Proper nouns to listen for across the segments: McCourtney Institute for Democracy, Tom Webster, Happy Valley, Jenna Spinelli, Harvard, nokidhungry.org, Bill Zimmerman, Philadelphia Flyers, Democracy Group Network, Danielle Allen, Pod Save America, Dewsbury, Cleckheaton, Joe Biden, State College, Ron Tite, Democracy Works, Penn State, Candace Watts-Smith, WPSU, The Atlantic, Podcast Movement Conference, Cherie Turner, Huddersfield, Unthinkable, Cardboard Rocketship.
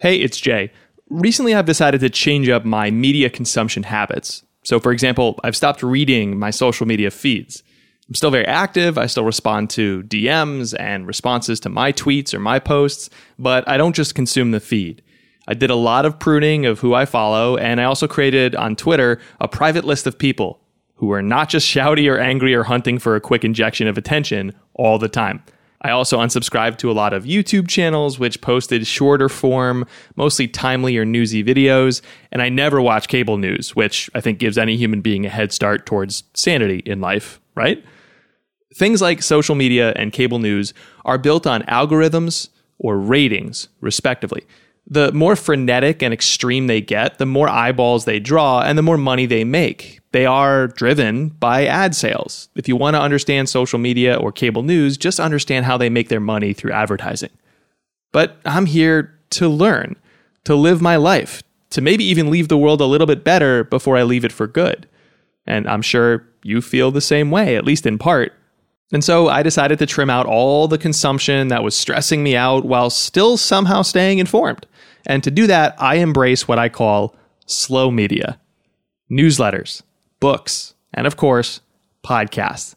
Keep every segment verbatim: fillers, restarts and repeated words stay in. Hey, it's Jay. Recently, I've decided to change up my media consumption habits. So, for example, I've stopped reading my social media feeds. I'm still very active. I still respond to D Ms and responses to my tweets or my posts, but I don't just consume the feed. I did a lot of pruning of who I follow, and I also created on Twitter a private list of people who are not just shouty or angry or hunting for a quick injection of attention all the time. I also unsubscribed to a lot of YouTube channels, which posted shorter form, mostly timely or newsy videos, and I never watch cable news, which I think gives any human being a head start towards sanity in life, right? Things like social media and cable news are built on algorithms or ratings, respectively. The more frenetic and extreme they get, the more eyeballs they draw and the more money they make. They are driven by ad sales. If you want to understand social media or cable news, just understand how they make their money through advertising. But I'm here to learn, to live my life, to maybe even leave the world a little bit better before I leave it for good. And I'm sure you feel the same way, at least in part. And so I decided to trim out all the consumption that was stressing me out while still somehow staying informed. And to do that, I embrace what I call slow media. Newsletters, books, and of course, podcasts.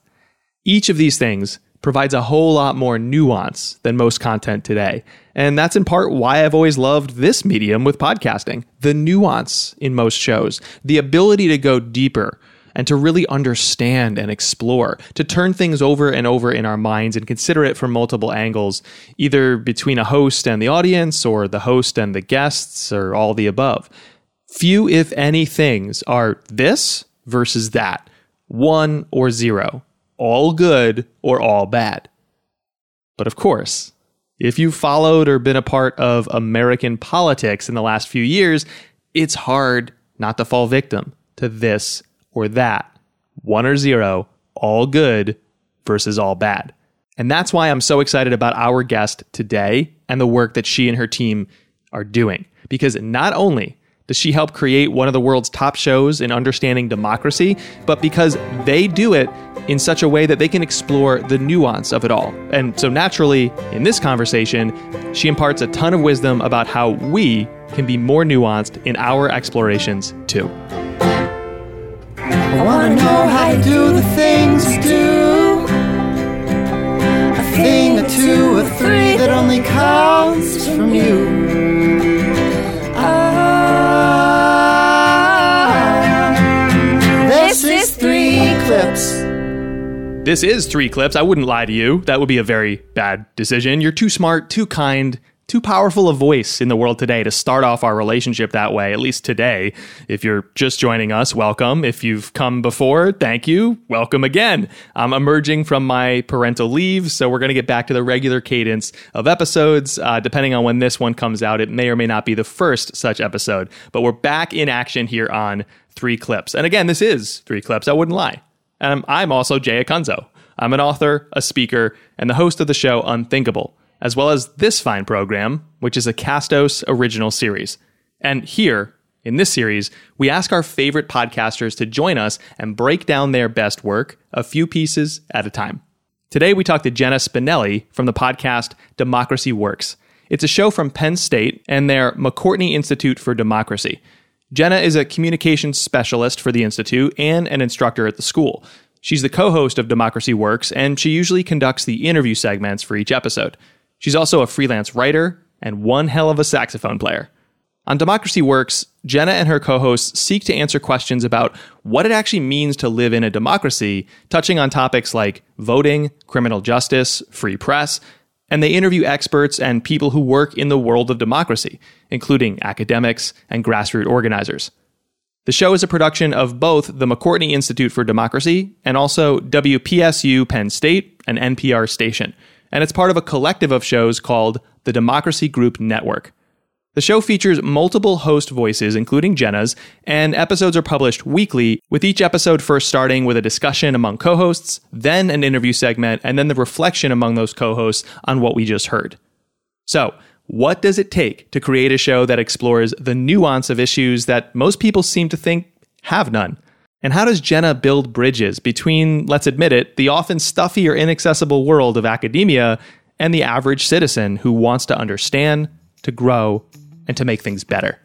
Each of these things provides a whole lot more nuance than most content today. And that's in part why I've always loved this medium with podcasting. The nuance in most shows, the ability to go deeper and to really understand and explore, to turn things over and over in our minds and consider it from multiple angles, either between a host and the audience or the host and the guests or all the above. Few, if any, things are this versus that, one or zero, all good or all bad. But of course, if you've followed or been a part of American politics in the last few years, it's hard not to fall victim to this or that, one or zero, all good versus all bad. And that's why I'm so excited about our guest today and the work that she and her team are doing. Because not only does she help create one of the world's top shows in understanding democracy, but because they do it in such a way that they can explore the nuance of it all. And so naturally, in this conversation, she imparts a ton of wisdom about how we can be more nuanced in our explorations too. I wanna know how you do the things you do. A thing or two or three that only comes from you. Ah, this is Three Clips. This is Three Clips. I wouldn't lie to you. That would be a very bad decision. You're too smart, too kind, too powerful a voice in the world today to start off our relationship that way, at least today. If you're just joining us, welcome. If you've come before, thank you. Welcome again. I'm emerging from my parental leave, so we're going to get back to the regular cadence of episodes. Uh, depending on when this one comes out, it may or may not be the first such episode, but we're back in action here on Three Clips. And again, this is Three Clips. I wouldn't lie. And I'm, I'm also Jay Akunzo. I'm an author, a speaker, and the host of the show Unthinkable, as well as this fine program, which is a Castos original series. And here, in this series, we ask our favorite podcasters to join us and break down their best work, a few pieces at a time. Today, we talked to Jenna Spinelli from the podcast Democracy Works. It's a show from Penn State and their McCourtney Institute for Democracy. Jenna is a communications specialist for the institute and an instructor at the school. She's the co-host of Democracy Works, and she usually conducts the interview segments for each episode. She's also a freelance writer and one hell of a saxophone player. On Democracy Works, Jenna and her co-hosts seek to answer questions about what it actually means to live in a democracy, touching on topics like voting, criminal justice, free press, and they interview experts and people who work in the world of democracy, including academics and grassroots organizers. The show is a production of both the McCourtney Institute for Democracy and also W P S U Penn State, an N P R station. And it's part of a collective of shows called the Democracy Group Network. The show features multiple host voices, including Jenna's, and episodes are published weekly, with each episode first starting with a discussion among co-hosts, then an interview segment, and then the reflection among those co-hosts on what we just heard. So, what does it take to create a show that explores the nuance of issues that most people seem to think have none? And how does Jenna build bridges between, let's admit it, the often stuffy or inaccessible world of academia and the average citizen who wants to understand, to grow, and to make things better.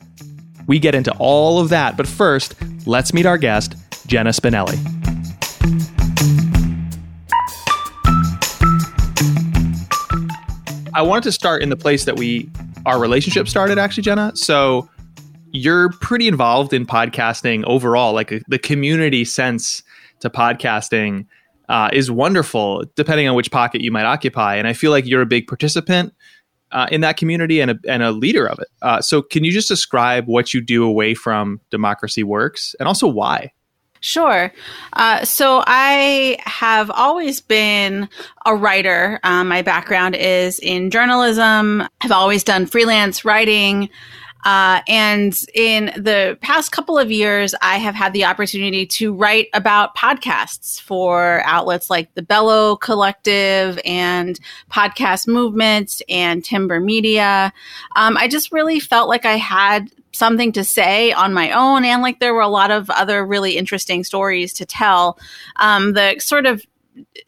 We get into all of that, but first, let's meet our guest, Jenna Spinelli. I wanted to start in the place that we, our relationship started, actually, Jenna. So you're pretty involved in podcasting overall, like the community sense to podcasting uh, is wonderful, depending on which pocket you might occupy. And I feel like you're a big participant uh, in that community and a, and a leader of it. Uh, so can you just describe what you do away from Democracy Works and also why? Sure. Uh, so I have always been a writer. Um, my background is in journalism. I've always done freelance writing. Uh, and in the past couple of years, I have had the opportunity to write about podcasts for outlets like the Bellow Collective and Podcast Movement and Timber Media. Um, I just really felt like I had something to say on my own. And like there were a lot of other really interesting stories to tell. Um, the sort of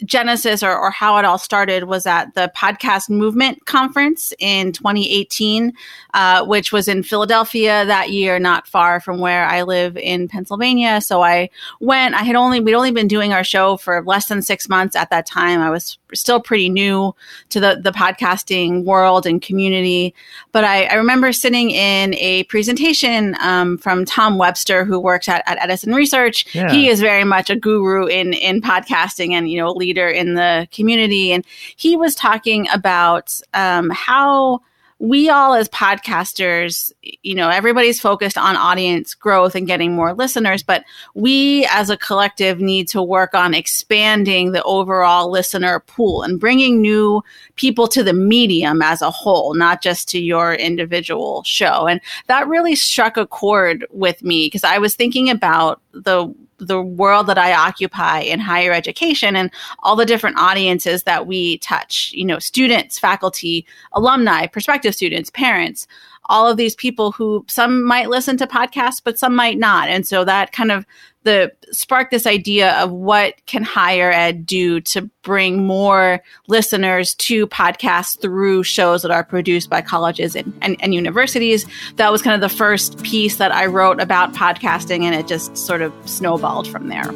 genesis or, or how it all started was at the Podcast Movement Conference in twenty eighteen, uh, which was in Philadelphia that year, not far from where I live in Pennsylvania. So I went, I had only, we'd only been doing our show for less than six months at that time. I was still pretty new to the, the podcasting world and community. But I, I remember sitting in a presentation um, from Tom Webster, who works at, at Edison Research. Yeah. He is very much a guru in, in podcasting and, you know, a leader in the community. And he was talking about um, how we all as podcasters, you know, everybody's focused on audience growth and getting more listeners, but we as a collective need to work on expanding the overall listener pool and bringing new people to the medium as a whole, not just to your individual show. And that really struck a chord with me because I was thinking about the the world that I occupy in higher education and all the different audiences that we touch, you know, students, faculty, alumni, prospective students, parents, all of these people who some might listen to podcasts, but some might not. And so that kind of the sparked this idea of what can higher ed do to bring more listeners to podcasts through shows that are produced by colleges and, and, and universities. That was kind of the first piece that I wrote about podcasting, and it just sort of snowballed from there.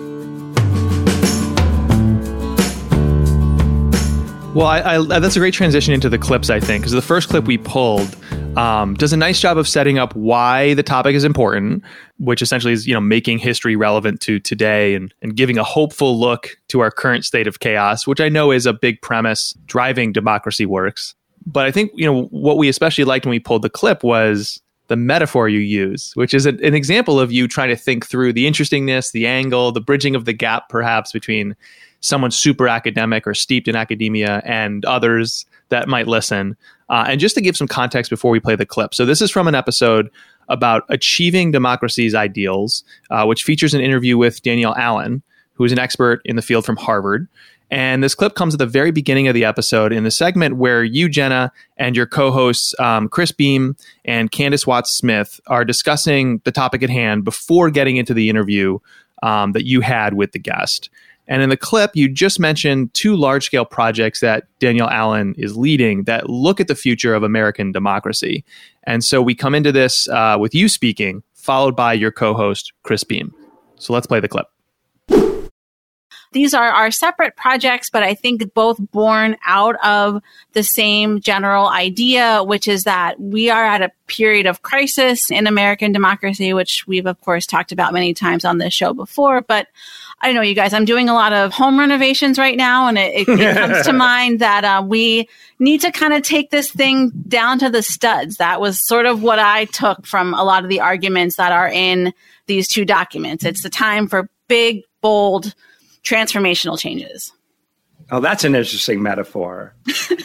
Well, I, I, that's a great transition into the clips, I think, because the first clip we pulled um, does a nice job of setting up why the topic is important, which essentially is, you know, making history relevant to today and, and giving a hopeful look to our current state of chaos, which I know is a big premise driving Democracy Works. But I think, you know, what we especially liked when we pulled the clip was the metaphor you use, which is a, an example of you trying to think through the interestingness, the angle, the bridging of the gap, perhaps, between someone super academic or steeped in academia and others that might listen. Uh, and just to give some context before we play the clip. So this is from an episode about achieving democracy's ideals, uh, which features an interview with Danielle Allen, who is an expert in the field from Harvard. And this clip comes at the very beginning of the episode in the segment where you, Jenna, and your co-hosts, um, Chris Beam and Candace Watts-Smith, are discussing the topic at hand before getting into the interview um, that you had with the guest. And in the clip, you just mentioned two large-scale projects that Danielle Allen is leading that look at the future of American democracy. And so we come into this uh, with you speaking, followed by your co-host, Chris Beam. So let's play the clip. These are our separate projects, but I think both born out of the same general idea, which is that we are at a period of crisis in American democracy, which we've, of course, talked about many times on this show before. But I don't know, you guys, I'm doing a lot of home renovations right now, and it, it, it comes to mind that uh, we need to kind of take this thing down to the studs. That was sort of what I took from a lot of the arguments that are in these two documents. It's the time for big, bold, transformational changes. Oh, that's an interesting metaphor.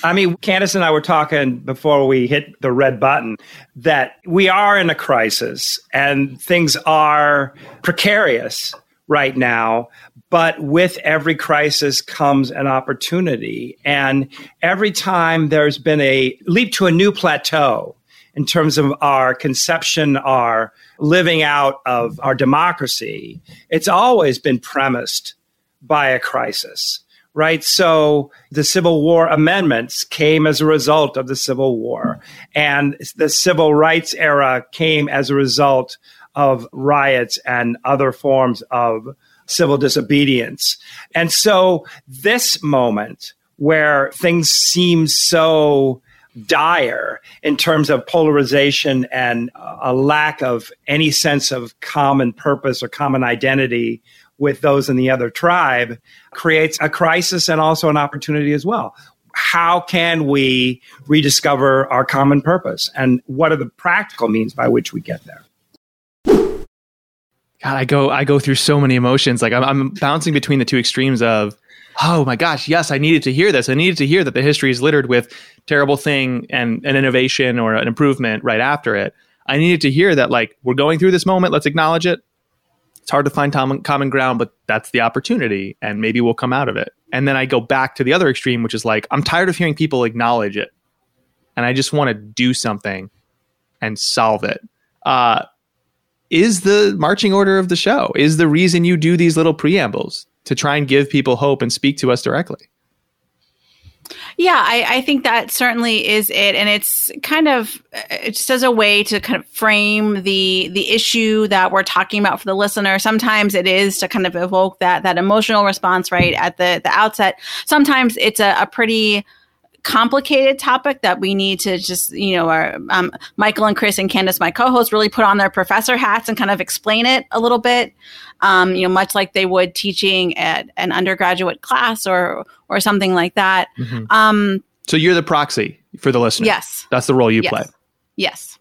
I mean, Candace and I were talking before we hit the red button that we are in a crisis and things are precarious right now. But with every crisis comes an opportunity. And every time there's been a leap to a new plateau in terms of our conception, our living out of our democracy, it's always been premised by a crisis, right? So the Civil War amendments came as a result of the Civil War, and the Civil Rights era came as a result of riots and other forms of civil disobedience. And so this moment where things seem so dire in terms of polarization and a lack of any sense of common purpose or common identity with those in the other tribe creates a crisis and also an opportunity as well. How can we rediscover our common purpose? And what are the practical means by which we get there? God, I go, I go through so many emotions. Like I'm, I'm bouncing between the two extremes of, oh my gosh, yes, I needed to hear this. I needed to hear that the history is littered with terrible thing and an innovation or an improvement right after it. I needed to hear that, like, we're going through this moment. Let's acknowledge it. It's hard to find tom- common ground, but that's the opportunity, and maybe we'll come out of it. And then I go back to the other extreme, which is like, I'm tired of hearing people acknowledge it, and I just want to do something and solve it. Uh, is the marching order of the show, is the reason you do these little preambles to try and give people hope and speak to us directly? Yeah, I, I think that certainly is it. And it's kind of, it just as a way to kind of frame the the issue that we're talking about for the listener. Sometimes it is to kind of evoke that that emotional response right at the, the outset. Sometimes it's a, a pretty complicated topic that we need to just, you know, our um, Michael and Chris and Candace, my co-hosts, really put on their professor hats and kind of explain it a little bit, um, you know, much like they would teaching at an undergraduate class or or something like that. Mm-hmm. Um, so you're the proxy for the listener. Yes. That's the role you yes. play. Yes.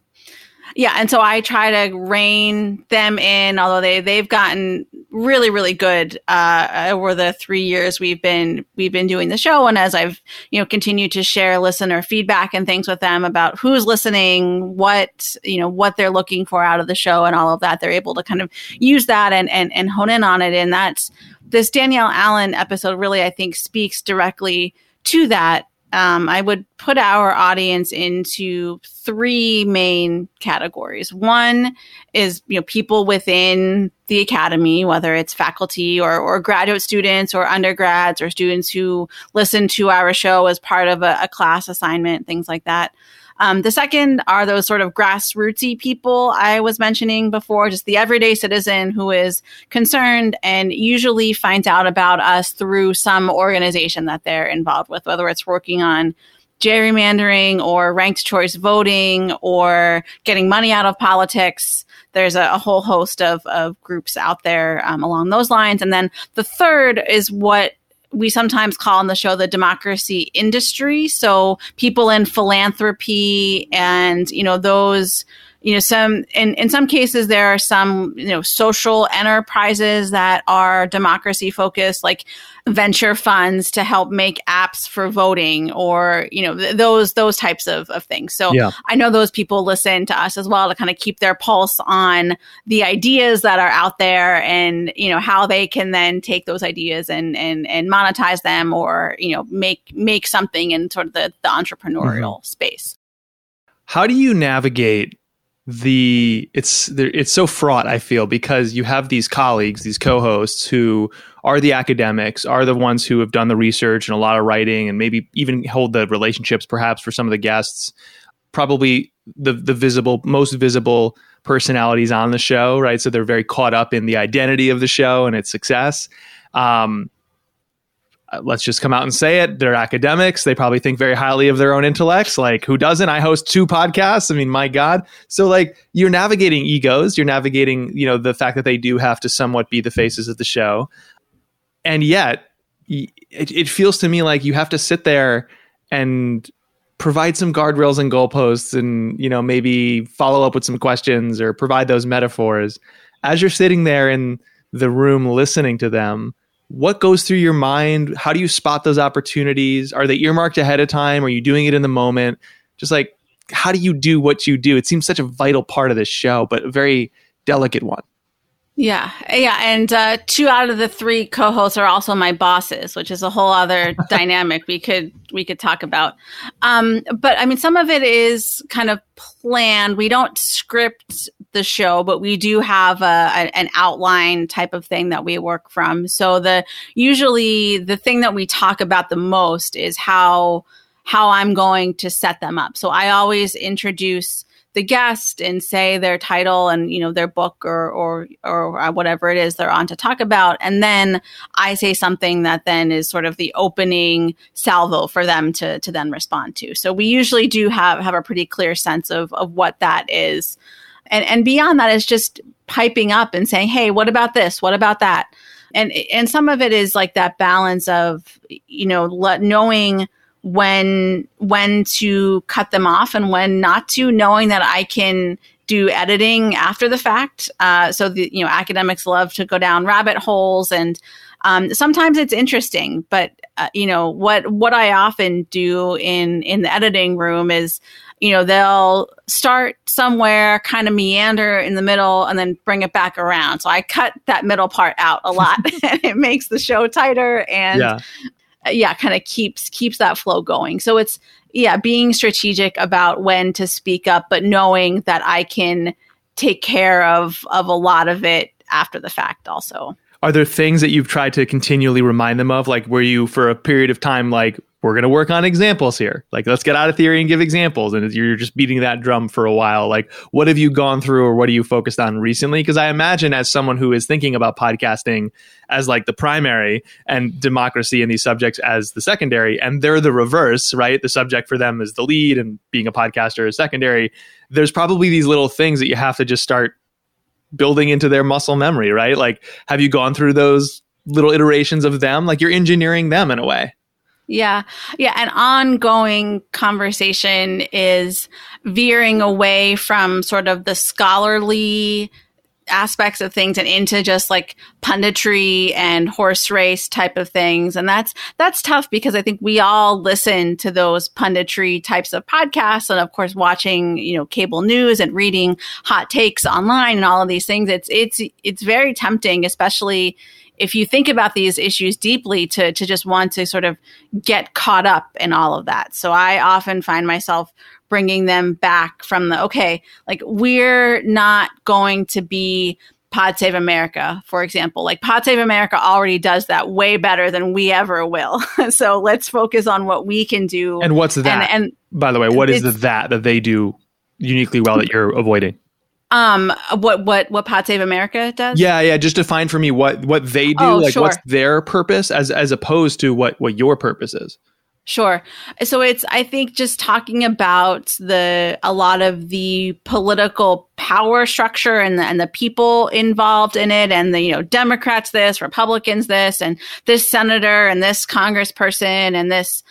Yeah. And so I try to rein them in, although they, they've gotten really, really good uh, over the three years we've been we've been doing the show. And as I've, you know, continued to share listener feedback and things with them about who's listening, what, you know, what they're looking for out of the show and all of that, they're able to kind of use that and and, and hone in on it. And that's this Danielle Allen episode really, I think, speaks directly to that. Um, I would put our audience into three main categories. One is, you know, people within the academy, whether it's faculty or, or graduate students or undergrads or students who listen to our show as part of a, a class assignment, things like that. Um, the second are those sort of grassrootsy people I was mentioning before, just the everyday citizen who is concerned and usually finds out about us through some organization that they're involved with, whether it's working on gerrymandering or ranked choice voting or getting money out of politics. There's a, a whole host of, of groups out there um, along those lines. And then the third is what we sometimes call on the show the democracy industry. So people in philanthropy and, you know, those, you know, some, in, in some cases there are some, you know, social enterprises that are democracy focused, like venture funds to help make apps for voting or, you know, th- those, those types of, of things. So yeah. I know those people listen to us as well to kind of keep their pulse on the ideas that are out there and, you know, how they can then take those ideas and, and, and monetize them or, you know, make, make something in sort of the, the entrepreneurial mm-hmm. space. How do you navigate the it's it's so fraught, I feel, because you have these colleagues, these co-hosts who are the academics, are the ones who have done the research and a lot of writing and maybe even hold the relationships perhaps for some of the guests, probably the the visible, most visible personalities on the show, right? So they're very caught up in the identity of the show and its success. Um, let's just come out and say it. They're academics. They probably think very highly of their own intellects. Like, who doesn't? I host two podcasts. I mean, my God. So like, you're navigating egos. You're navigating, you know, the fact that they do have to somewhat be the faces of the show. And yet it, it feels to me like you have to sit there and provide some guardrails and goalposts and, you know, maybe follow up with some questions or provide those metaphors as you're sitting there in the room, listening to them. What goes through your mind? How do you spot those opportunities? Are they earmarked ahead of time? Are you doing it in the moment? Just like, how do you do what you do? It seems such a vital part of this show, but a very delicate one. Yeah. Yeah. And uh, two out of the three co-hosts are also my bosses, which is a whole other dynamic we could we could talk about. Um, but I mean, some of it is kind of planned. We don't script the show, but we do have a, a, an outline type of thing that we work from. So the usually the thing that we talk about the most is how how I'm going to set them up. So I always introduce the guest and say their title and, you know, their book or or or whatever it is they're on to talk about, and then I say something that then is sort of the opening salvo for them to to then respond to. So we usually do have have a pretty clear sense of of what that is, and and beyond that is just piping up and saying, hey, what about this? What about that? And and some of it is like that balance of, you know, let, knowing when when to cut them off and when not to, knowing that I can do editing after the fact. Uh, so, the, you know, academics love to go down rabbit holes, and um, sometimes it's interesting. But, uh, you know, what what I often do in, in the editing room is, you know, they'll start somewhere, kind of meander in the middle, and then bring it back around. So I cut that middle part out a lot, and it makes the show tighter and yeah. yeah, kind of keeps keeps that flow going. So it's, yeah, being strategic about when to speak up, but knowing that I can take care of of a lot of it after the fact also. Are there things that you've tried to continually remind them of? Like, were you for a period of time, like, we're going to work on examples here. Like, let's get out of theory and give examples. And you're just beating that drum for a while. Like, what have you gone through, or what are you focused on recently? Because I imagine, as someone who is thinking about podcasting as like the primary and democracy and these subjects as the secondary, and they're the reverse, right? The subject for them is the lead and being a podcaster is secondary. There's probably these little things that you have to just start building into their muscle memory, right? Like, have you gone through those little iterations of them? Like, you're engineering them in a way. Yeah. Yeah. An ongoing conversation is veering away from sort of the scholarly aspects of things and into just like punditry and horse race type of things. And that's that's tough, because I think we all listen to those punditry types of podcasts, and of course watching, you know, cable news and reading hot takes online and all of these things. It's it's it's very tempting, especially if you think about these issues deeply, to to just want to sort of get caught up in all of that. So I often find myself bringing them back from the, okay, like, we're not going to be Pod Save America, for example. Like, Pod Save America already does that way better than we ever will. So let's focus on what we can do. And what's that? And, and by the way, what is the that that they do uniquely well that you're avoiding? Um, what what what Pod Save America does? Yeah, yeah. Just define for me what what they do. Oh, like, sure. What's their purpose as as opposed to what what your purpose is. Sure. So it's, I think, just talking about the a lot of the political power structure and the, and the people involved in it, and the, you know, Democrats this, Republicans this, and this senator and this congressperson and this,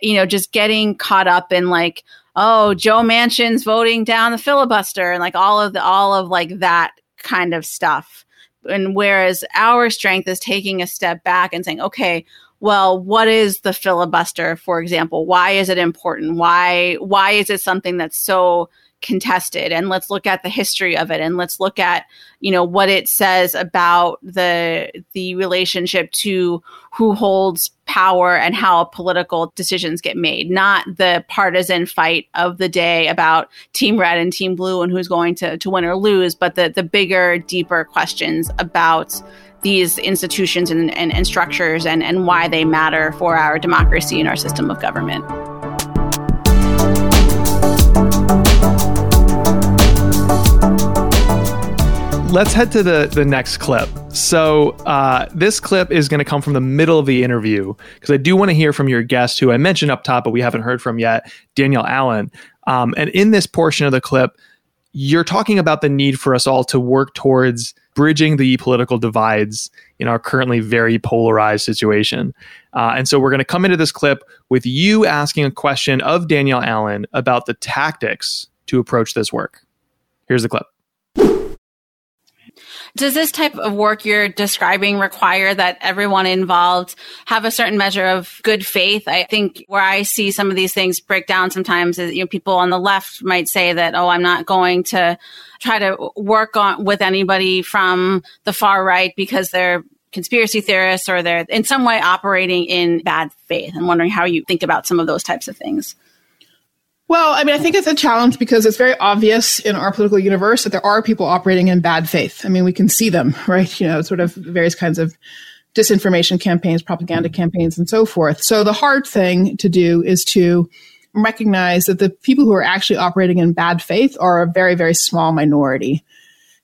you know, just getting caught up in like, oh, Joe Manchin's voting down the filibuster and like all of the all of like that kind of stuff. And whereas our strength is taking a step back and saying, okay, well, what is the filibuster, for example? Why is it important? Why why is it something that's so contested? And let's look at the history of it, and let's look at, you know, what it says about the the relationship to who holds power and how political decisions get made, not the partisan fight of the day about Team Red and Team Blue and who's going to, to win or lose, but the, the bigger, deeper questions about these institutions and, and, and structures and, and why they matter for our democracy and our system of government. Let's head to the, the next clip. So uh, this clip is going to come from the middle of the interview, because I do want to hear from your guest, who I mentioned up top, but we haven't heard from yet, Danielle Allen. Um, and in this portion of the clip, you're talking about the need for us all to work towards bridging the political divides in our currently very polarized situation. Uh, and so we're going to come into this clip with you asking a question of Danielle Allen about the tactics to approach this work. Here's the clip. Does this type of work you're describing require that everyone involved have a certain measure of good faith? I think where I see some of these things break down sometimes is, you know, people on the left might say that, oh, I'm not going to try to work on with anybody from the far right because they're conspiracy theorists or they're in some way operating in bad faith. I'm wondering how you think about some of those types of things. Well, I mean, I think it's a challenge because it's very obvious in our political universe that there are people operating in bad faith. I mean, we can see them, right? You know, sort of various kinds of disinformation campaigns, propaganda campaigns, and so forth. So the hard thing to do is to recognize that the people who are actually operating in bad faith are a very, very small minority.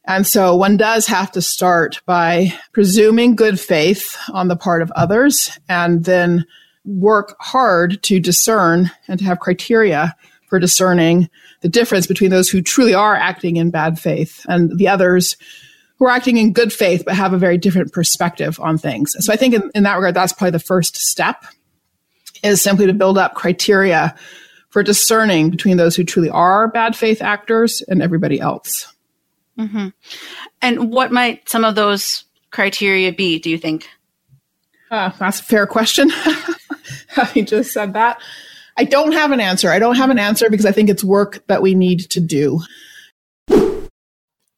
And so one does have to start by presuming good faith on the part of others and then work hard to discern and to have criteria for discerning the difference between those who truly are acting in bad faith and the others who are acting in good faith but have a very different perspective on things. So I think in, in that regard, that's probably the first step, is simply to build up criteria for discerning between those who truly are bad faith actors and everybody else. Mm-hmm. And what might some of those criteria be, do you think? Uh, that's a fair question. Having just said that, I don't have an answer. I don't have an answer because I think it's work that we need to do.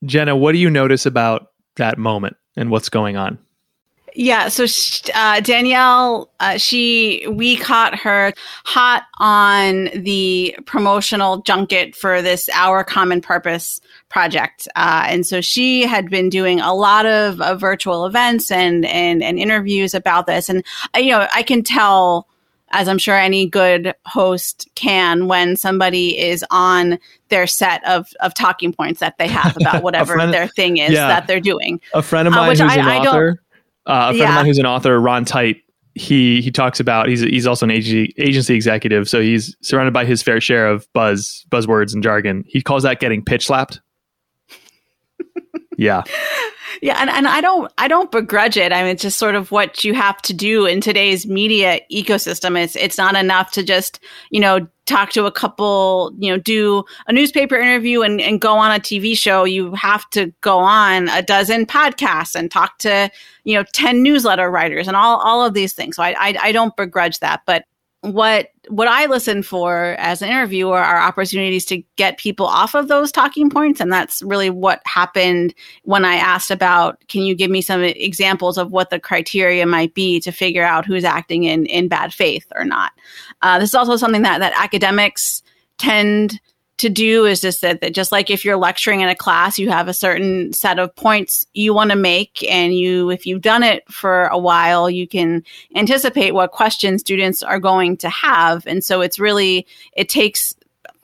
Jenna, what do you notice about that moment and what's going on? Yeah, so uh, Danielle, uh, she we caught her hot on the promotional junket for this Our Common Purpose project. Uh, and so she had been doing a lot of uh, virtual events and, and, and interviews about this. And, you know, I can tell, as I'm sure any good host can, when somebody is on their set of, of talking points that they have about whatever friend, their thing is yeah. that they're doing. A friend of mine uh, who's I, an I author... Uh, a friend yeah. of mine who's an author, Ron Tite, he he talks about, he's he's also an agency, agency executive, so he's surrounded by his fair share of buzz buzzwords and jargon. He calls that getting pitch slapped. yeah. Yeah, and, and I don't I don't begrudge it. I mean, it's just sort of what you have to do in today's media ecosystem. It's it's not enough to just, you know, talk to a couple, you know, do a newspaper interview and, and go on a T V show. You have to go on a dozen podcasts and talk to, you know, ten newsletter writers and all all of these things. So I I, I don't begrudge that. But what what I listen for as an interviewer are opportunities to get people off of those talking points. And that's really what happened when I asked about, can you give me some examples of what the criteria might be to figure out who's acting in, in bad faith or not? Uh, this is also something that, that academics tend to do, is just that, that just like if you're lecturing in a class, you have a certain set of points you want to make. And you, if you've done it for a while, you can anticipate what questions students are going to have. And so it's really, it takes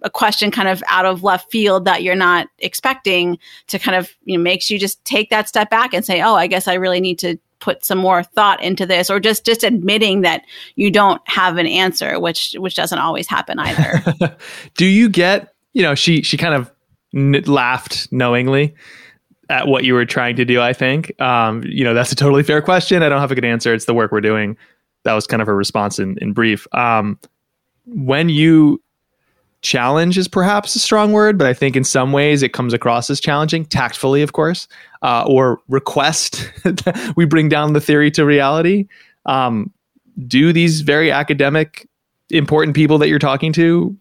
a question kind of out of left field that you're not expecting to kind of, you know, makes you just take that step back and say, oh, I guess I really need to put some more thought into this, or just, just admitting that you don't have an answer, which, which doesn't always happen either. Do you get, you know, she she kind of n- laughed knowingly at what you were trying to do, I think. Um, you know, that's a totally fair question. I don't have a good answer. It's the work we're doing. That was kind of her response in, in brief. Um, when you challenge is perhaps a strong word, but I think in some ways it comes across as challenging, tactfully, of course, uh, or request that we bring down the theory to reality. Um, do these very academic, important people that you're talking to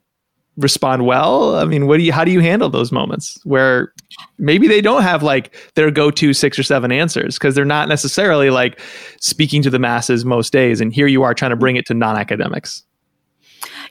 respond well? I mean, what do you, how do you handle those moments where maybe they don't have like their go-to six or seven answers because they're not necessarily like speaking to the masses most days, and here you are trying to bring it to non-academics?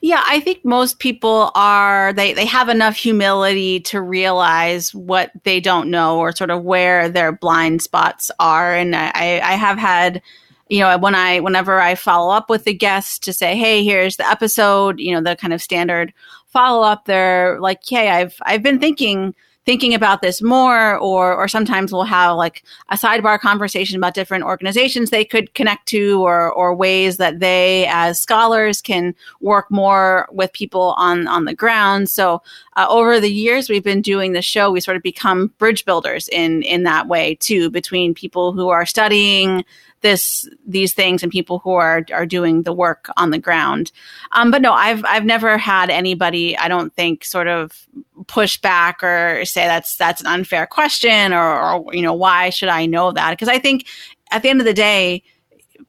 Yeah, I think most people are, they, they have enough humility to realize what they don't know or sort of where their blind spots are. And I, I have had, you know, when I, whenever I follow up with the guests to say, hey, here's the episode, you know, the kind of standard follow up, they're like, hey, I've, I've been thinking, thinking about this more, or, or sometimes we'll have like a sidebar conversation about different organizations they could connect to, or, or ways that they as scholars can work more with people on, on the ground. So uh, over the years we've been doing the show, we sort of become bridge builders in, in that way too, between people who are studying this, these things and people who are, are doing the work on the ground. Um, but no, I've, I've never had anybody, I don't think, sort of push back or say that's, that's an unfair question, or, or, you know, why should I know that? 'Cause I think at the end of the day,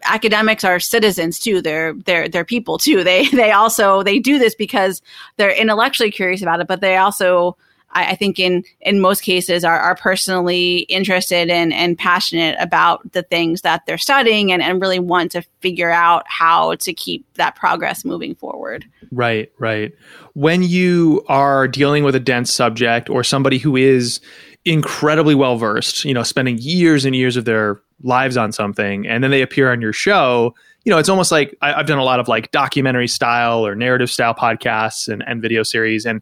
academics are citizens too. They're, they're, they're people too. They, they also, they do this because they're intellectually curious about it, but they also, I, I think in in most cases are are personally interested in and passionate about the things that they're studying and, and really want to figure out how to keep that progress moving forward. Right, right. When you are dealing with a dense subject or somebody who is incredibly well-versed, you know, spending years and years of their lives on something, and then they appear on your show, you know, it's almost like I, I've done a lot of like documentary style or narrative style podcasts and, and video series. And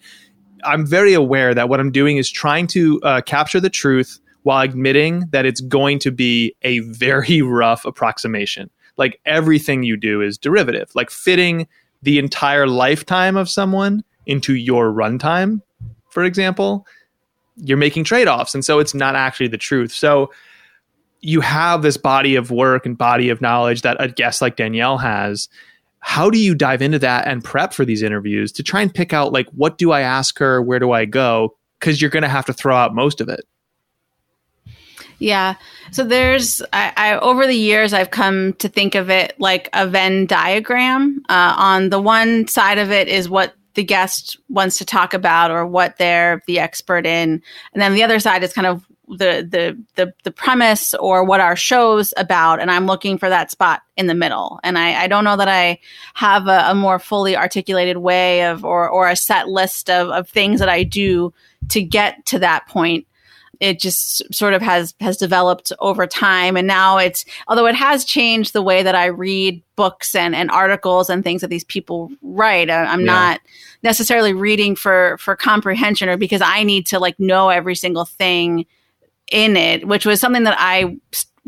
I'm very aware that what I'm doing is trying to uh, capture the truth while admitting that it's going to be a very rough approximation. Like everything you do is derivative, like fitting the entire lifetime of someone into your runtime, for example, you're making trade-offs. And so it's not actually the truth. So you have this body of work and body of knowledge that a guest like Danielle has. How do you dive into that and prep for these interviews to try and pick out, like, what do I ask her? Where do I go? Because you're going to have to throw out most of it. Yeah. So there's, I, I over the years, I've come to think of it like a Venn diagram. Uh, on the one side of it is what the guest wants to talk about or what they're the expert in. And then the other side is kind of the the the the premise or what our show's about, and I'm looking for that spot in the middle. And I, I don't know that I have a, a more fully articulated way of or or a set list of, of things that I do to get to that point. It just sort of has has developed over time. And now it's, although it has changed the way that I read books and, and articles and things that these people write. I, I'm yeah. not necessarily reading for for comprehension or because I need to like know every single thing in it, which was something that I,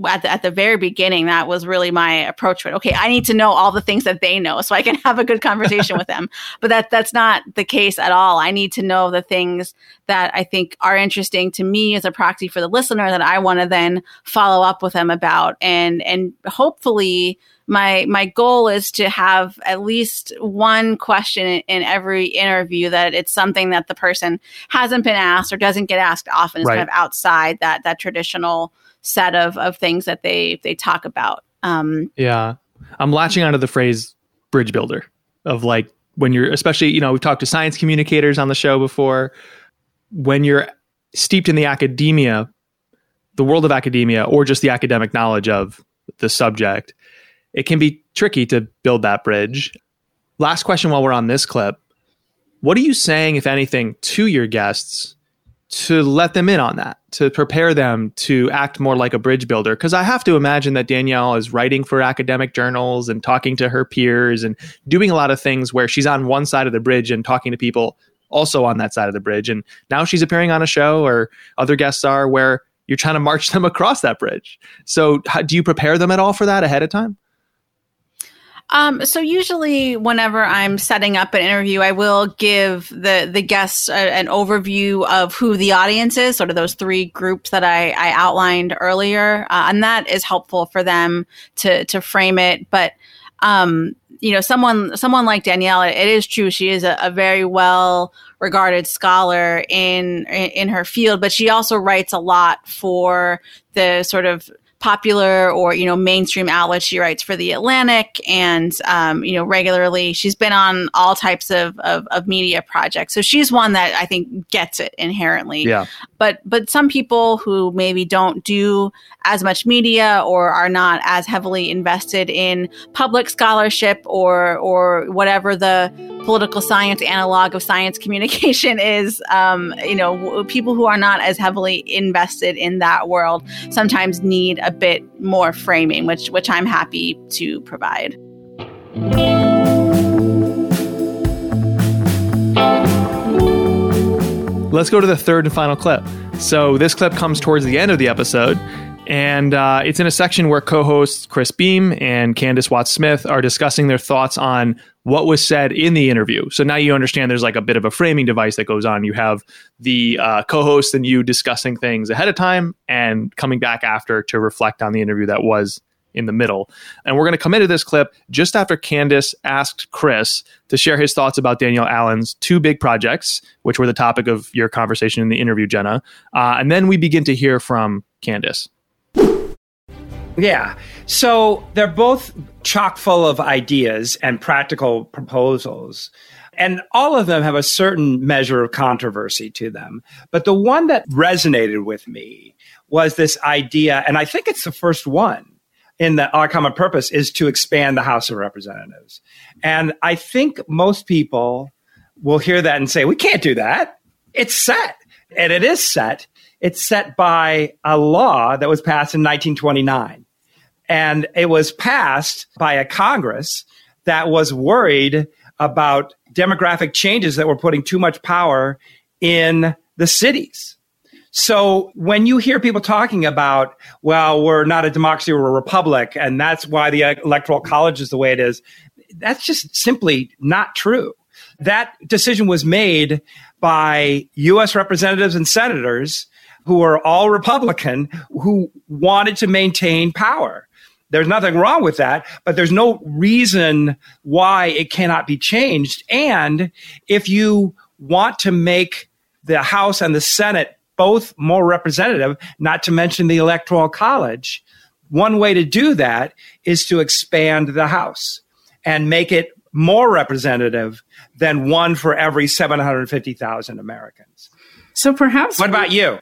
at the, at the very beginning, that was really my approach to it. Okay, I need to know all the things that they know so I can have a good conversation with them. But that that's not the case at all. I need to know the things that I think are interesting to me as a proxy for the listener that I want to then follow up with them about. And and hopefully my my goal is to have at least one question in, in every interview that it's something that the person hasn't been asked or doesn't get asked often. It's right. kind of outside that that traditional set of of things that they they talk about. Um, yeah. I'm latching onto the phrase bridge builder of like when you're, especially, you know, we've talked to science communicators on the show before. When you're steeped in the academia, the world of academia, or just the academic knowledge of the subject, it can be tricky to build that bridge. Last question while we're on this clip. What are you saying, if anything, to your guests to let them in on that, to prepare them to act more like a bridge builder? Because I have to imagine that Danielle is writing for academic journals and talking to her peers and doing a lot of things where she's on one side of the bridge and talking to people also on that side of the bridge. And now she's appearing on a show or other guests are where you're trying to march them across that bridge. So how, do you prepare them at all for that ahead of time? Um, so usually whenever I'm setting up an interview, I will give the, the guests a, an overview of who the audience is, sort of those three groups that I, I outlined earlier. Uh, and that is helpful for them to, to frame it. But, um, you know, someone, someone like Danielle, it is true. She is a, a very well regarded scholar in, in her field, but she also writes a lot for the sort of popular or, you know, mainstream outlets. She writes for The Atlantic and, um, you know, regularly she's been on all types of, of, of media projects. So she's one that I think gets it inherently. Yeah. But, but some people who maybe don't do as much media or are not as heavily invested in public scholarship or, or whatever the political science analog of science communication is, um, you know, w- people who are not as heavily invested in that world sometimes need a bit more framing, which which I'm happy to provide. Let's go to the third and final clip. So this clip comes towards the end of the episode, and uh, it's in a section where co-hosts Chris Beam and Candace Watts-Smith are discussing their thoughts on what was said in the interview. So now you understand there's like a bit of a framing device that goes on. You have the uh, co-host and you discussing things ahead of time and coming back after to reflect on the interview that was in the middle. And we're going to come into this clip just after Candace asked Chris to share his thoughts about Danielle Allen's two big projects, which were the topic of your conversation in the interview, Jenna. Uh, and then we begin to hear from Candace. Yeah. So they're both chock full of ideas and practical proposals. And all of them have a certain measure of controversy to them. But the one that resonated with me was this idea, and I think it's the first one, in the Our Common Purpose is to expand the House of Representatives. And I think most people will hear that and say, we can't do that. It's set. And it is set. It's set by a law that was passed in nineteen twenty-nine. And it was passed by a Congress that was worried about demographic changes that were putting too much power in the cities. So when you hear people talking about, well, we're not a democracy, we're a republic, and that's why the Electoral College is the way it is, that's just simply not true. That decision was made by U S representatives and senators who are all Republican, who wanted to maintain power. There's nothing wrong with that, but there's no reason why it cannot be changed. And if you want to make the House and the Senate both more representative, not to mention the Electoral College, one way to do that is to expand the House and make it more representative than one for every seven hundred fifty thousand Americans. So perhaps... What about you?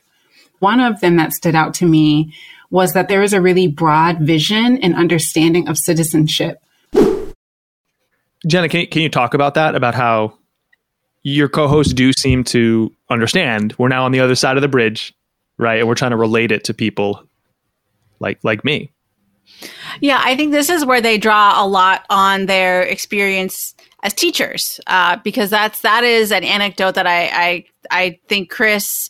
One of them that stood out to me was that there is a really broad vision and understanding of citizenship. Jenna, can you, can you talk about that, about how your co-hosts do seem to understand we're now on the other side of the bridge, right? And we're trying to relate it to people like like me. Yeah, I think this is where they draw a lot on their experience as teachers, uh, because that's that is an anecdote that I I, I think Chris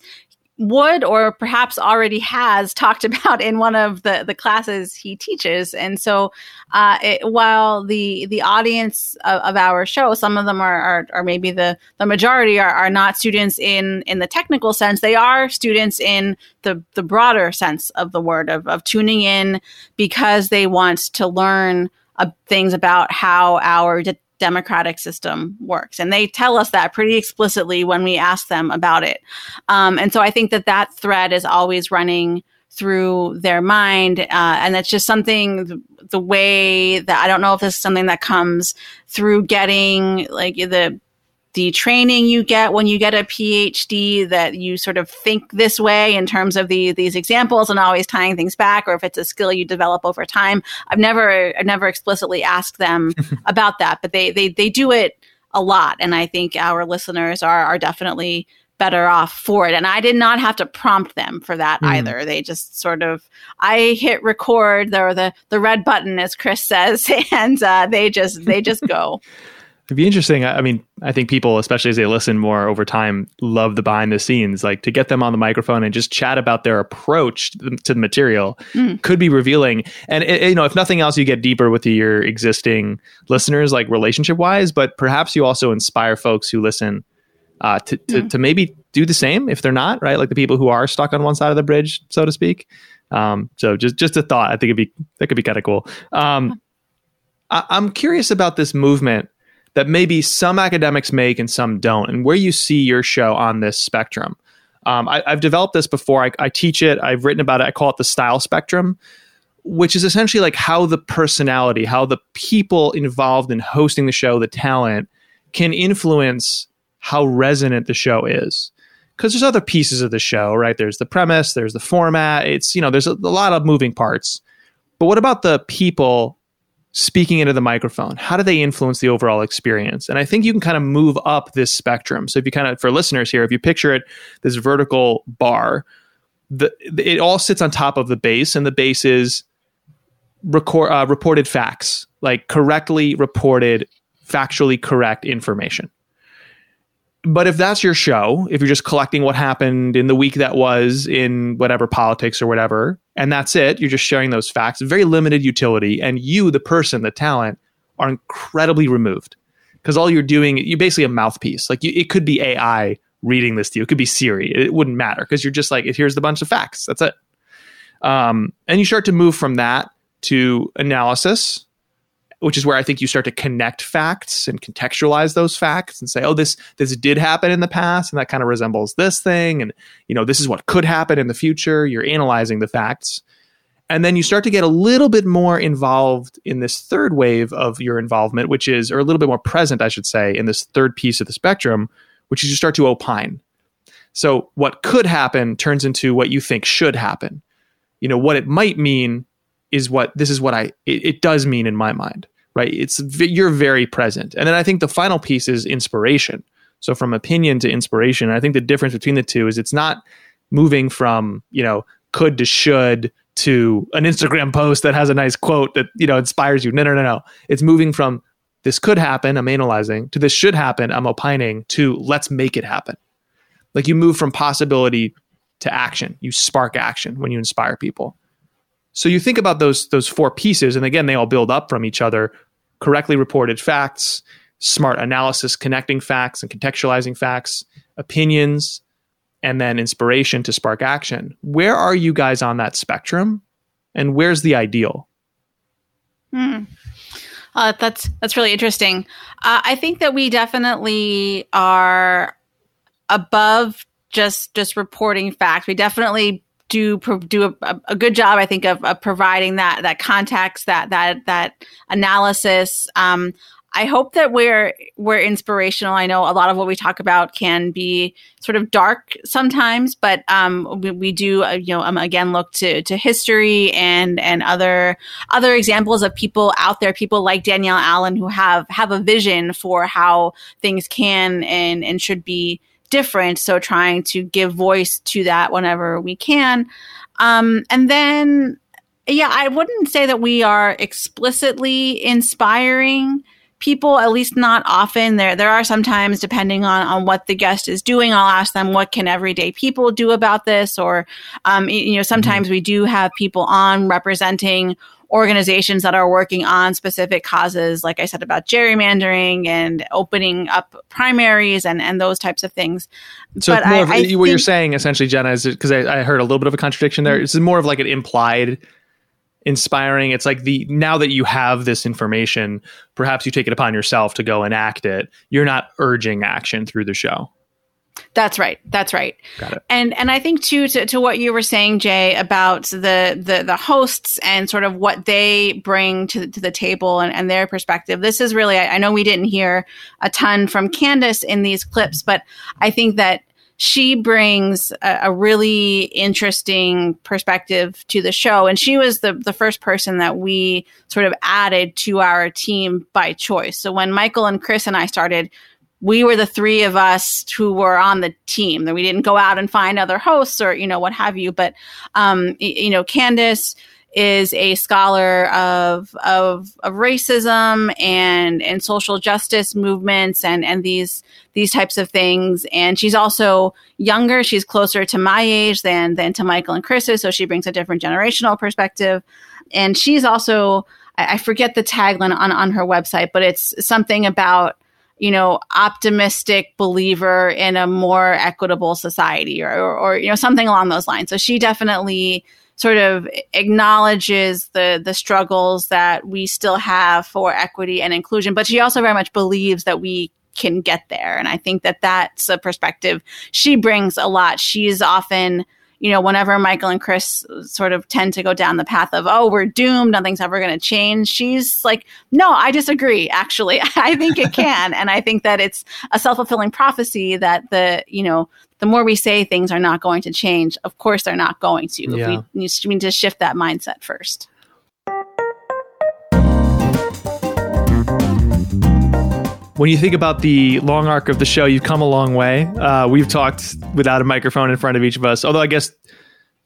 would or perhaps already has talked about in one of the, the classes he teaches. And so uh, it, while the the audience of, of our show, some of them are, are, are maybe the, the majority are, are not students in, in the technical sense, they are students in the, the broader sense of the word, of, of tuning in because they want to learn uh, things about how our de- democratic system works. And they tell us that pretty explicitly when we ask them about it. Um, and so I think that that thread is always running through their mind. Uh, and that's just something, the, the way that, I don't know if this is something that comes through getting like the the training you get when you get a P H D, that you sort of think this way in terms of the, these examples and always tying things back, or if it's a skill you develop over time. I've never, I've never explicitly asked them about that, but they, they, they do it a lot. And I think our listeners are, are definitely better off for it. And I did not have to prompt them for that mm. either. They just sort of, I hit record or the, the red button, as Chris says, and uh, they just, they just go. It'd be interesting. I mean, I think people, especially as they listen more over time, love the behind the scenes, like to get them on the microphone and just chat about their approach to the material mm. could be revealing. And, it, you know, if nothing else, you get deeper with your existing listeners, like relationship wise, but perhaps you also inspire folks who listen uh, to, to, mm. to maybe do the same if they're not, right? Like the people who are stuck on one side of the bridge, so to speak. Um, so just, just a thought. I think it'd be, that could be kind of cool. Um, I, I'm curious about this movement that maybe some academics make and some don't, and where you see your show on this spectrum. Um, I, I've developed this before. I, I teach it. I've written about it. I call it the style spectrum, which is essentially like how the personality, how the people involved in hosting the show, the talent, can influence how resonant the show is. Because there's other pieces of the show, right? There's the premise, there's the format. It's, you know, there's a, a lot of moving parts. But what about the people speaking into the microphone? How do they influence the overall experience? And I think you can kind of move up this spectrum. So if you kind of, for listeners here, if you picture it, this vertical bar, the, it all sits on top of the base, and the base is record, uh, reported facts, like correctly reported, factually correct information. But if that's your show, if you're just collecting what happened in the week that was in whatever politics or whatever, and that's it, you're just sharing those facts, very limited utility. And you, the person, the talent, are incredibly removed because all you're doing, you're basically a mouthpiece. Like you, it could be A I reading this to you. It could be Siri. It, it wouldn't matter because you're just like, here's the bunch of facts. That's it. Um, and you start to move from that to analysis, which is where I think you start to connect facts and contextualize those facts and say, oh, this this did happen in the past, and that kind of resembles this thing. And, you know, this is what could happen in the future. You're analyzing the facts. And then you start to get a little bit more involved in this third wave of your involvement, which is, or a little bit more present, I should say, in this third piece of the spectrum, which is you start to opine. So what could happen turns into what you think should happen. You know, what it might mean is what, this is what I, it, it does mean in my mind, right? It's, you're very present. And then I think the final piece is inspiration. So from opinion to inspiration, I think the difference between the two is it's not moving from, you know, could to should to an Instagram post that has a nice quote that, you know, inspires you. No, no, no, no. It's moving from this could happen, I'm analyzing, to this should happen, I'm opining, to let's make it happen. Like you move from possibility to action. You spark action when you inspire people. So you think about those, those four pieces, and again, they all build up from each other. Correctly reported facts, smart analysis, connecting facts and contextualizing facts, opinions, and then inspiration to spark action. Where are you guys on that spectrum, and where's the ideal? Hmm. Uh, that's that's really interesting. Uh, I think that we definitely are above just just reporting facts. We definitely do pro- do a, a good job, I think, of, of providing that that context, that that that analysis. Um, I hope that we're we're inspirational. I know a lot of what we talk about can be sort of dark sometimes, but um, we, we do, uh, you know, um, again, look to to history and and other other examples of people out there, people like Danielle Allen, who have have a vision for how things can and and should be different. So trying to give voice to that whenever we can, um, and then yeah, I wouldn't say that we are explicitly inspiring people, at least not often. There there are sometimes, depending on, on what the guest is doing, I'll ask them, what can everyday people do about this? Or, um, you know, sometimes we do have people on representing organizations that are working on specific causes, like I said, about gerrymandering and opening up primaries and, and those types of things. So but more I, of, I what think- you're saying, essentially, Jenna, is because I, I heard a little bit of a contradiction there. This is more of like an implied inspiring. It's like the, now that you have this information, perhaps you take it upon yourself to go and act it. You're not urging action through the show. That's right. That's right. Got it. And and I think too, to, to what you were saying, Jay, about the the the hosts and sort of what they bring to, to the table and, and their perspective. This is really, I, I know we didn't hear a ton from Candace in these clips, but I think that she brings a, a really interesting perspective to the show. And she was the, the first person that we sort of added to our team by choice. So when Michael and Chris and I started, we were the three of us who were on the team. That we didn't go out and find other hosts or, you know, what have you. But, um, you know, Candace is a scholar of, of, of racism and, and social justice movements and, and these, these types of things. And she's also younger. She's closer to my age than, than to Michael and Chris's. So she brings a different generational perspective. And she's also, I, I forget the tagline on, on her website, but it's something about, you know, optimistic believer in a more equitable society or, or, or, you know, something along those lines. So she definitely sort of acknowledges the the struggles that we still have for equity and inclusion, but she also very much believes that we can get there. And I think that that's a perspective she brings a lot. She's often, you know, whenever Michael and Chris sort of tend to go down the path of, oh, we're doomed, nothing's ever going to change, she's like, no, I disagree, actually. I think it can. And I think that it's a self-fulfilling prophecy that the, you know, the more we say things are not going to change, of course they're not going to. Yeah. If we, we need to shift that mindset first. When you think about the long arc of the show, you've come a long way. Uh, we've talked without a microphone in front of each of us, although I guess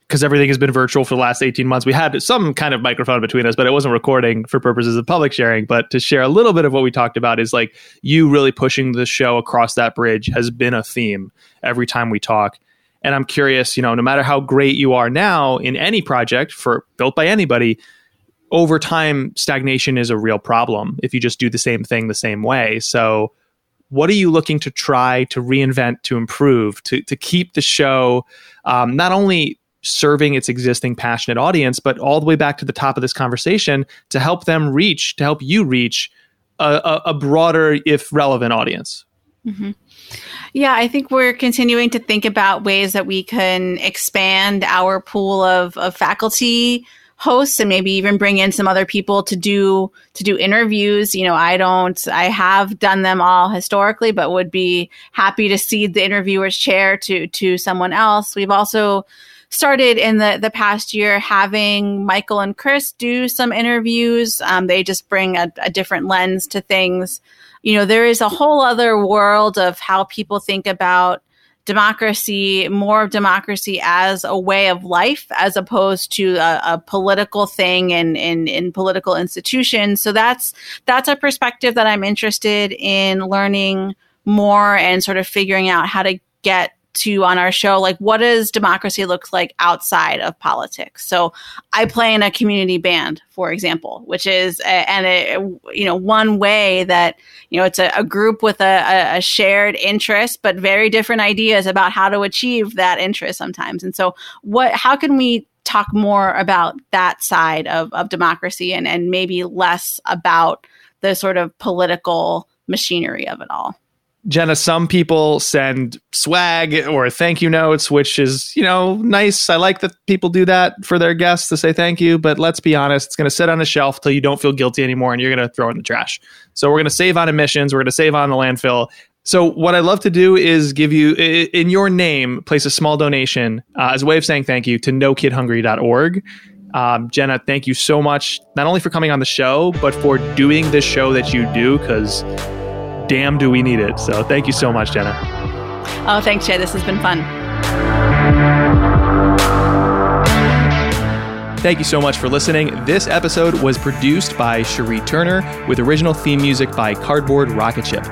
because everything has been virtual for the last eighteen months, we had some kind of microphone between us, but it wasn't recording for purposes of public sharing. But to share a little bit of what we talked about is like you really pushing the show across that bridge has been a theme every time we talk. And I'm curious, you know, no matter how great you are now in any project for built by anybody, over time, stagnation is a real problem if you just do the same thing the same way. So what are you looking to try to reinvent, to improve, to to keep the show um, not only serving its existing passionate audience, but all the way back to the top of this conversation to help them reach, to help you reach a, a, a broader, if relevant, audience? Mm-hmm. Yeah, I think we're continuing to think about ways that we can expand our pool of, of faculty hosts and maybe even bring in some other people to do to do interviews. You know, I don't, I have done them all historically, but would be happy to cede the interviewer's chair to to someone else. We've also started in the, the past year having Michael and Chris do some interviews. Um, they just bring a, a different lens to things. You know, there is a whole other world of how people think about democracy, more of democracy as a way of life, as opposed to a, a political thing and in, in, in political institutions. So that's that's a perspective that I'm interested in learning more and sort of figuring out how to get to on our show. Like, what does democracy look like outside of politics? So I play in a community band, for example, which is, a, and it, you know, one way that, you know, it's a, a group with a, a shared interest, but very different ideas about how to achieve that interest sometimes. And so what, how can we talk more about that side of, of democracy and, and maybe less about the sort of political machinery of it all? Jenna, some people send swag or thank you notes, which is, you know, nice. I like that people do that for their guests to say thank you. But let's be honest, it's going to sit on a shelf till you don't feel guilty anymore and you're going to throw it in the trash. So we're going to save on emissions. We're going to save on the landfill. So what I love to do is give you, in your name, place a small donation uh, as a way of saying thank you to no kid hungry dot org. Um, Jenna, thank you so much, not only for coming on the show, but for doing this show that you do, because damn, do we need it. So thank you so much, Jenna. Oh, thanks, Jay. This has been fun. Thank you so much for listening. This episode was produced by Cherie Turner with original theme music by Cardboard Rocketship.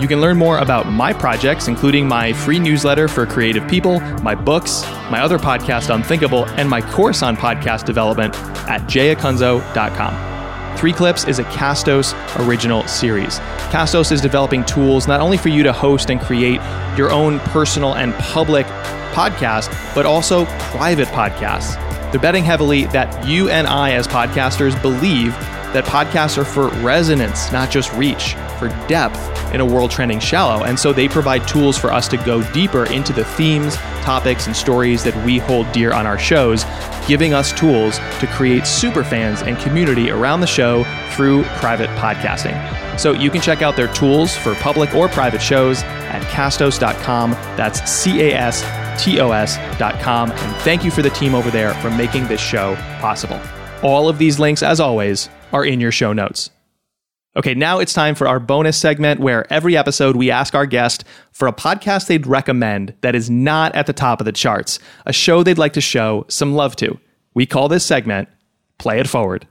You can learn more about my projects, including my free newsletter for creative people, my books, my other podcast, Unthinkable, and my course on podcast development at jay acunzo dot com. Three Clips is a Castos original series. Castos is developing tools not only for you to host and create your own personal and public podcast, but also private podcasts. They're betting heavily that you and I as podcasters believe that podcasts are for resonance, not just reach, for depth in a world trending shallow. And so they provide tools for us to go deeper into the themes, topics, and stories that we hold dear on our shows, giving us tools to create super fans and community around the show through private podcasting. So you can check out their tools for public or private shows at castos dot com. That's C A S T O S dot com. And thank you for the team over there for making this show possible. All of these links, as always, are in your show notes. Okay, now it's time for our bonus segment where every episode we ask our guest for a podcast they'd recommend that is not at the top of the charts, a show they'd like to show some love to. We call this segment Play It Forward.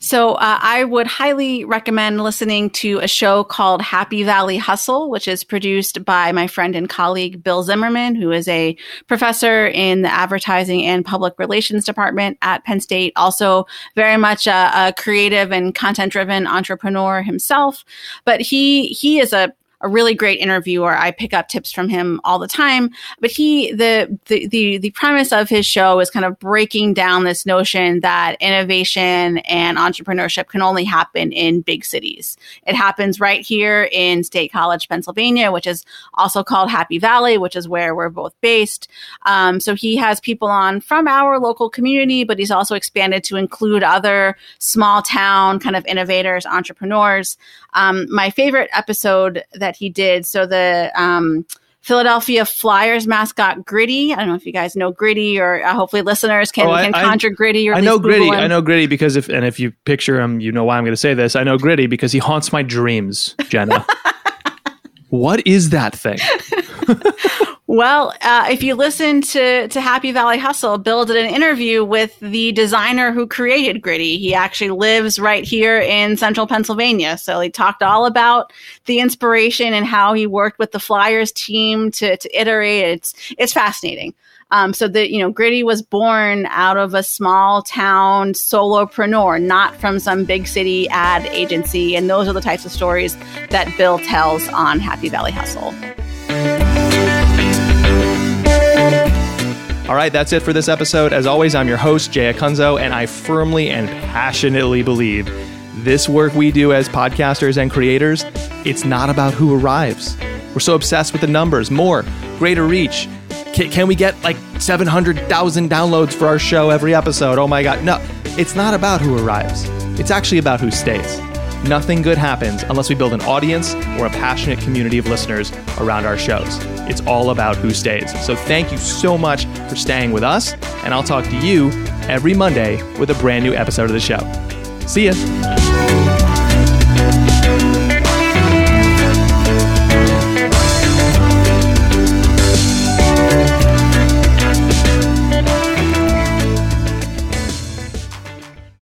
So uh, I would highly recommend listening to a show called Happy Valley Hustle, which is produced by my friend and colleague, Bill Zimmerman, who is a professor in the advertising and public relations department at Penn State, also very much a, a creative and content-driven entrepreneur himself. But he he is a a really great interviewer. I pick up tips from him all the time. But he, the, the, the, the premise of his show is kind of breaking down this notion that innovation and entrepreneurship can only happen in big cities. It happens right here in State College, Pennsylvania, which is also called Happy Valley, which is where we're both based. Um, so he has people on from our local community, but he's also expanded to include other small town kind of innovators, entrepreneurs. Um, my favorite episode that that he did. So the um, Philadelphia Flyers mascot Gritty. I don't know if you guys know Gritty, or uh, hopefully listeners can, oh, I, can conjure I, Gritty. Or I know Gritty. I know Gritty because if and if you picture him, you know why I'm going to say this. I know Gritty because he haunts my dreams, Jenna. What is that thing? Well, uh, if you listen to, to Happy Valley Hustle, Bill did an interview with the designer who created Gritty. He actually lives right here in central Pennsylvania. So he talked all about the inspiration and how he worked with the Flyers team to, to iterate. It's, it's fascinating. Um, so that, you know, Gritty was born out of a small town solopreneur, not from some big city ad agency. And those are the types of stories that Bill tells on Happy Valley Hustle. All right, that's it for this episode. As always, I'm your host, Jay Acunzo, and I firmly and passionately believe this work we do as podcasters and creators, it's not about who arrives. We're so obsessed with the numbers, more, greater reach, Can, can we get like seven hundred thousand downloads for our show every episode? Oh my God. No, it's not about who arrives. It's actually about who stays. Nothing good happens unless we build an audience or a passionate community of listeners around our shows. It's all about who stays. So thank you so much for staying with us, and I'll talk to you every Monday with a brand new episode of the show. See ya.